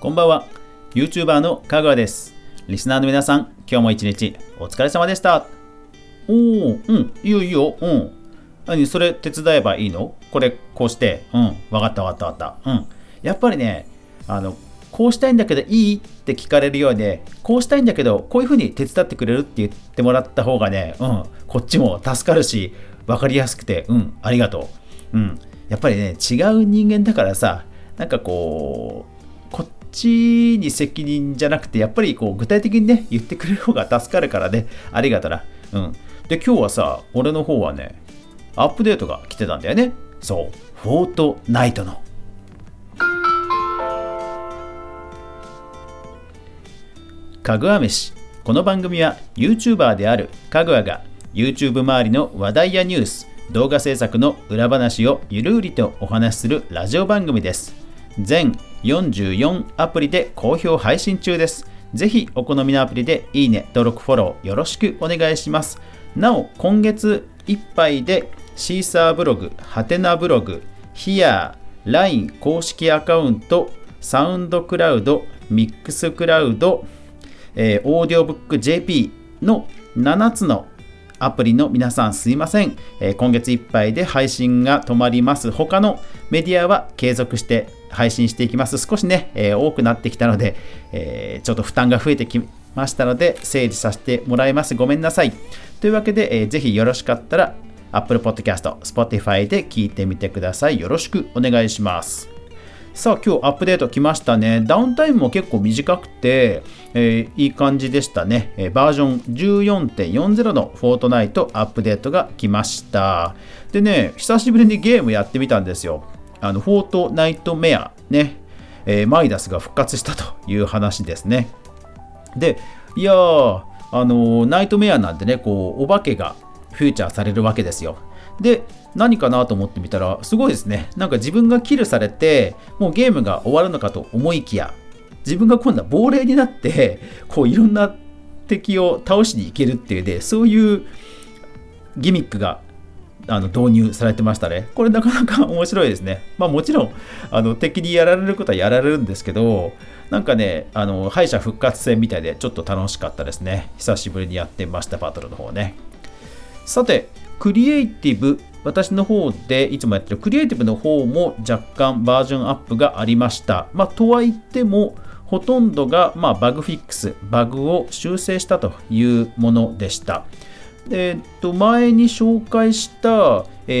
こんばんは、YouTuber の香川です。リスナーの皆さん、今日も一日お疲れ様でした。おー、うん、いいよいいよ、うん。何、それ手伝えばいいの？これ、こうして、うん、わかった、うん。やっぱりね、こうしたいんだけどいいって聞かれるようで、こうしたいんだけどこういうふうに手伝ってくれるって言ってもらった方がね、うん、こっちも助かるし、わかりやすくて、うん、ありがとう。うん、やっぱりね、違う人間だからさ、なんかこう、こっちに責任じゃなくて、やっぱりこう具体的にね、言ってくれる方が助かるからね、ありがたな。うん。で、今日はさ、俺の方はね、アップデートが来てたんだよね。そう、フォートナイトの。かぐわ飯。この番組は YouTuber であるかぐわが YouTube 周りの話題やニュース、動画制作の裏話をゆるうりとお話しするラジオ番組です。全44アプリで好評配信中です。ぜひお好みのアプリでいいね、登録、フォローよろしくお願いします。なお、今月いっぱいでシーサーブログ、ハテナブログ、ヒアー、LINE 公式アカウント、サウンドクラウド、ミックスクラウド、オーディオブック JP の7つのアプリの皆さん、すいません、今月いっぱいで配信が止まります。他のメディアは継続して配信していきます。少しね、多くなってきたので、ちょっと負担が増えてきましたので整理させてもらいます。ごめんなさい。というわけで、ぜひよろしかったら Apple Podcast、Spotify で聞いてみてください。よろしくお願いします。さあ、今日アップデート来ましたね。ダウンタイムも結構短くて、いい感じでしたね。バージョン 14.40 のフォートナイトアップデートが来ました。でね、久しぶりにゲームやってみたんですよ。フォートナイトメアね、マイダスが復活したという話ですね。で、いやー、ナイトメアなんてね、こうお化けがフューチャーされるわけですよ。で、何かなと思ってみたら、すごいですね。なんか自分がキルされて、もうゲームが終わるのかと思いきや、自分が今度は亡霊になって、こういろんな敵を倒しに行けるっていうね、そういうギミックが導入されてましたね。これなかなか面白いですね。まあもちろん敵にやられることはやられるんですけど、なんかね、敗者復活戦みたいでちょっと楽しかったですね。久しぶりにやってました、バトルの方ね。さて、クリエイティブ、私の方でいつもやってるクリエイティブの方も若干バージョンアップがありました。まあとはいってもほとんどが、まあ、バグフィックス、バグを修正したというものでした。前に紹介した、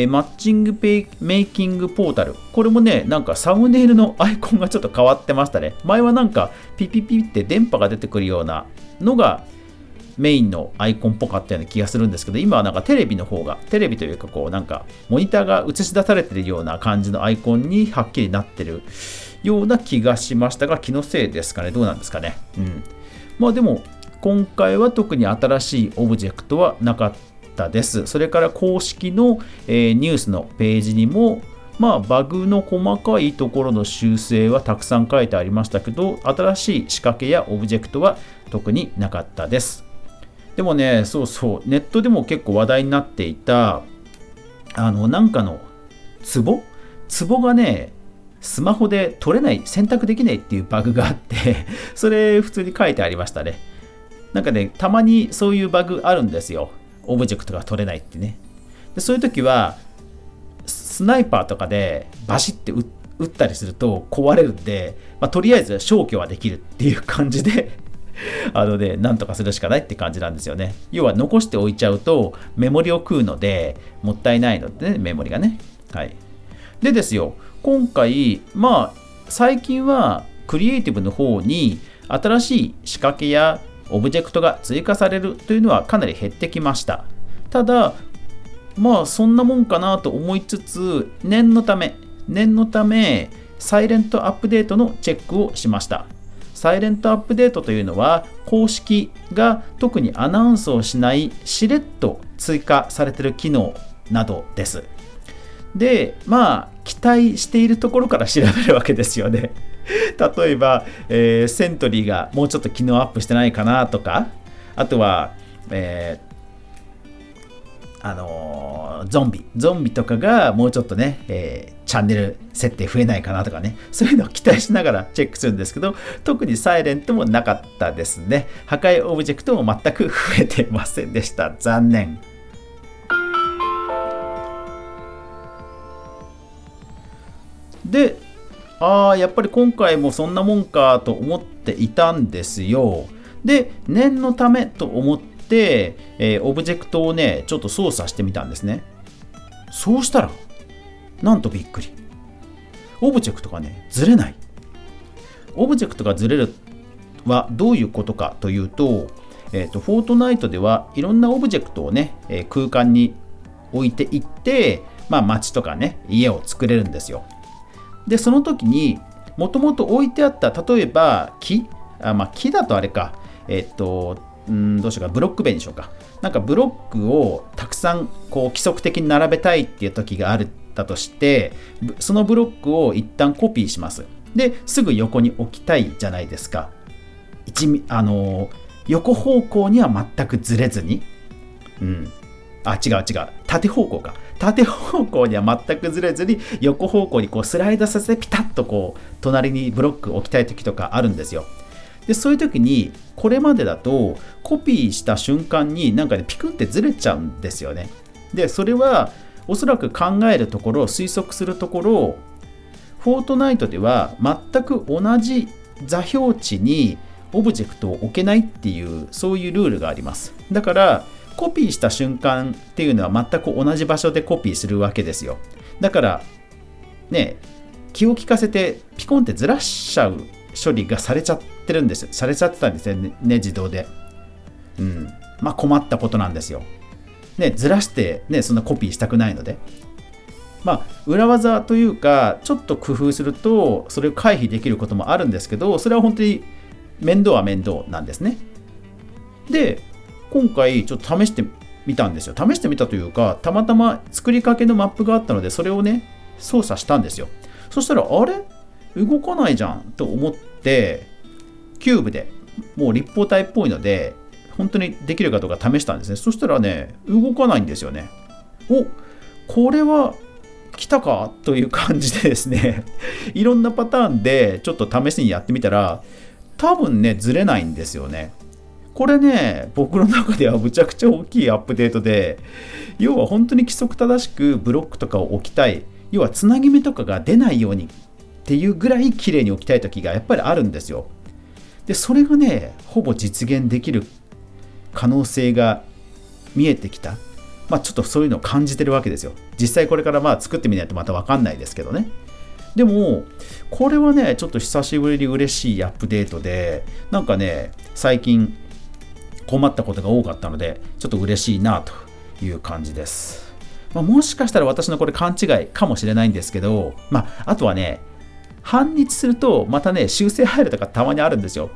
マッチングメイキングポータル、これもね、なんかサムネイルのアイコンがちょっと変わってましたね。前はなんかピピピって電波が出てくるようなのがメインのアイコンっぽかったような気がするんですけど、今はなんかテレビというか、こうなんかモニターが映し出されてるような感じのアイコンにはっきりなってるような気がしましたが、気のせいですかね、どうなんですかね。うん、まあでも今回は特に新しいオブジェクトはなかったです。それから公式の、ニュースのページにも、まあ、バグの細かいところの修正はたくさん書いてありましたけど、新しい仕掛けやオブジェクトは特になかったです。でもね、そうそう、ネットでも結構話題になっていた、なんかの壺がね、スマホで取れない、選択できないっていうバグがあって、それ普通に書いてありましたね。なんかね、たまにそういうバグあるんですよ。オブジェクトが取れないってね。で、そういう時はスナイパーとかでバシッて撃ったりすると壊れるんで、まあ、とりあえず消去はできるっていう感じでね、なんとかするしかないって感じなんですよね。要は残しておいちゃうとメモリを食うのでもったいないのでね、メモリがね。はい。でですよ、今回、まあ最近はクリエイティブの方に新しい仕掛けやオブジェクトが追加されるというのはかなり減ってきました。ただ、まあそんなもんかなと思いつつ、念のためサイレントアップデートのチェックをしました。サイレントアップデートというのは、公式が特にアナウンスをしないしれっと追加されている機能などです。で、まあ期待しているところから調べるわけですよね。例えば、セントリーがもうちょっと機能アップしてないかなとか、あとは、ゾンビとかがもうちょっとね、チャンネル設定増えないかなとかね、そういうのを期待しながらチェックするんですけど、特にサイレントもなかったですね。破壊オブジェクトも全く増えてませんでした。残念。で、やっぱり今回もそんなもんかと思っていたんですよ。で、念のためと思って、オブジェクトをねちょっと操作してみたんですね。そうしたらなんとびっくり、オブジェクトがねずれない。オブジェクトがずれるはどういうことかというと、フォートナイトではいろんなオブジェクトをね、空間に置いていって、街とかね家を作れるんですよ。で、その時にもともと置いてあった例えば木だとあれか、どうしようか、ブロック塀にしようか。なんかブロックをたくさんこう規則的に並べたいっていう時があるだとして、そのブロックを一旦コピーします。ですぐ横に置きたいじゃないですか。横方向には全くずれずに、縦方向か。縦方向には全くずれずに、横方向にこうスライドさせてピタッとこう隣にブロック置きたい時とかあるんですよ。で、そういう時にこれまでだとコピーした瞬間になんかねピクンってずれちゃうんですよね。で、それはおそらく考えるところ、推測するところ、フォートナイトでは全く同じ座標地にオブジェクトを置けないっていう、そういうルールがあります。だからコピーした瞬間っていうのは全く同じ場所でコピーするわけですよ。だからね、気を利かせてピコンってずらしちゃう処理がされちゃってたんですよね、自動で。困ったことなんですよ。ずらしてね、そんなコピーしたくないので。裏技というか、ちょっと工夫するとそれを回避できることもあるんですけど、それは本当に面倒は面倒なんですね。で、今回ちょっと試してみたんですよ。試してみたというか、たまたま作りかけのマップがあったので、それをね操作したんですよ。そしたらあれ動かないじゃんと思って、キューブでもう立方体っぽいので本当にできるかどうか試したんですね。そしたらね動かないんですよね。これは来たかという感じでですねいろんなパターンでちょっと試しにやってみたら、多分ねずれないんですよね。これね、僕の中ではむちゃくちゃ大きいアップデートで、要は本当に規則正しくブロックとかを置きたい、要はつなぎ目とかが出ないようにっていうぐらい綺麗に置きたい時がやっぱりあるんですよ。で、それがねほぼ実現できる可能性が見えてきた。ちょっとそういうのを感じてるわけですよ。実際これから作ってみないとまた分かんないですけどね。でもこれはねちょっと久しぶりに嬉しいアップデートで、なんかね最近困ったことが多かったので、ちょっと嬉しいなという感じです。もしかしたら私のこれ勘違いかもしれないんですけど、あとはね半日するとまたね修正入るとかたまにあるんですよ。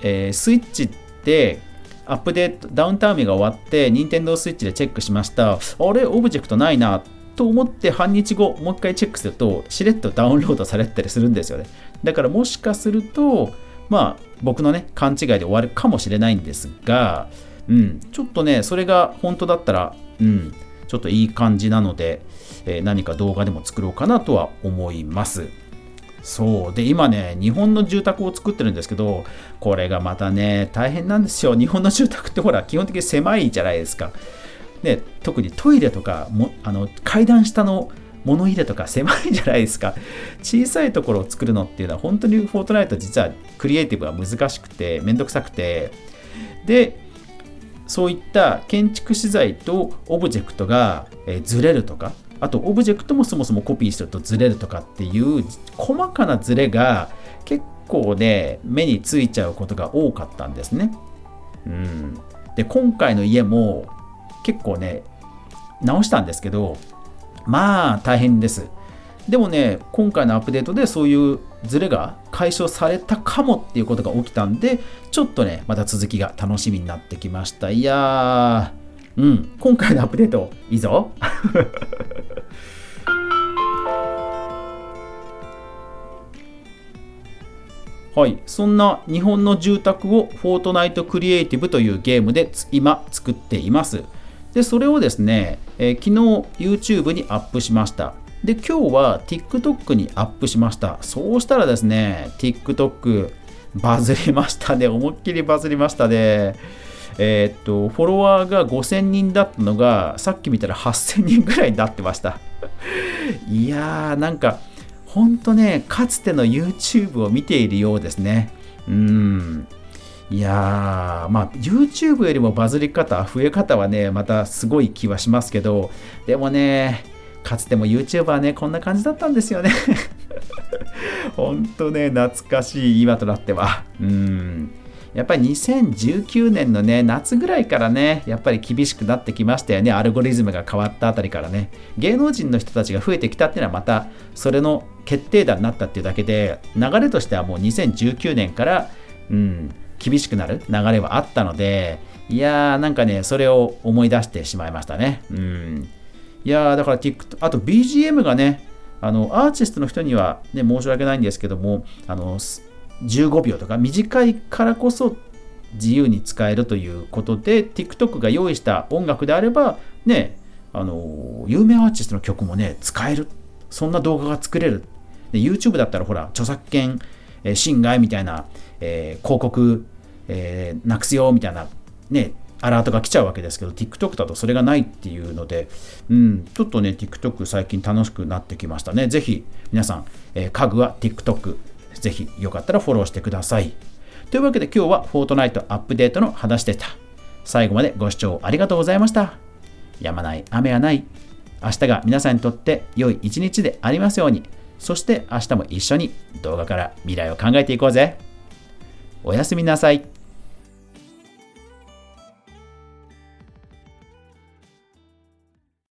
スイッチってアップデートダウンタイムが終わって Nintendo Switch でチェックしました。あれオブジェクトないなと思って半日後もう一回チェックすると、しれっとダウンロードされたりするんですよね。だからもしかすると僕のね勘違いで終わるかもしれないんですが、ちょっとねそれが本当だったら、ちょっといい感じなので、何か動画でも作ろうかなとは思います。そうで、今ね日本の住宅を作ってるんですけど、これがまたね大変なんですよ。日本の住宅って基本的に狭いじゃないですか。で、特にトイレとかも階段下の物入れとか狭いじゃないですか。小さいところを作るのっていうのは本当にフォートナイト実はクリエイティブが難しくてめんどくさくて、でそういった建築資材とオブジェクトがずれるとか、あとオブジェクトもそもそもコピーするとずれるとかっていう細かなずれが結構ね目についちゃうことが多かったんですね。で、今回の家も結構ね直したんですけど、大変です。でもね今回のアップデートでそういうズレが解消されたかもっていうことが起きたんで、ちょっとねまた続きが楽しみになってきました。今回のアップデートいいぞそんな日本の住宅をフォートナイトクリエイティブというゲームで今作っています。で、それをですね、昨日 YouTube にアップしました。で、今日は TikTok にアップしました。そうしたらですね、TikTok バズりましたね。思いっきりバズりましたね。フォロワーが5000人だったのが、さっき見たら8000人ぐらいになってました。いやー、なんか、ほんとね、かつての YouTube を見ているようですね。いやー、まあ YouTube よりもバズり方、増え方はね、またすごい気はしますけど、でもね、かつても YouTuber ね、こんな感じだったんですよね。ほんとね、懐かしい今となっては。やっぱり2019年のね、夏ぐらいからね、やっぱり厳しくなってきましたよね。アルゴリズムが変わったあたりからね、芸能人の人たちが増えてきたっていうのは、またそれの決定打になったっていうだけで、流れとしてはもう2019年から、厳しくなる流れはあったので、いやー、なんかね、それを思い出してしまいましたね。いやー、だから TikTok、あと BGM がね、アーティストの人にはね、申し訳ないんですけども、15秒とか短いからこそ自由に使えるということで、 TikTok が用意した音楽であればね、有名アーティストの曲もね使える、そんな動画が作れる。で、 YouTube だったらほら、著作権侵害みたいな、広告、なくすよみたいなね、アラートが来ちゃうわけですけど、 TikTok だとそれがないっていうので、ちょっとね TikTok 最近楽しくなってきましたね。ぜひ皆さん、家具は TikTok、ぜひよかったらフォローしてください。というわけで、今日はフォートナイトアップデートの話でした。最後までご視聴ありがとうございました。止まない雨はない。明日が皆さんにとって良い一日でありますように。そして明日も一緒に動画から未来を考えていこうぜ。おやすみなさい。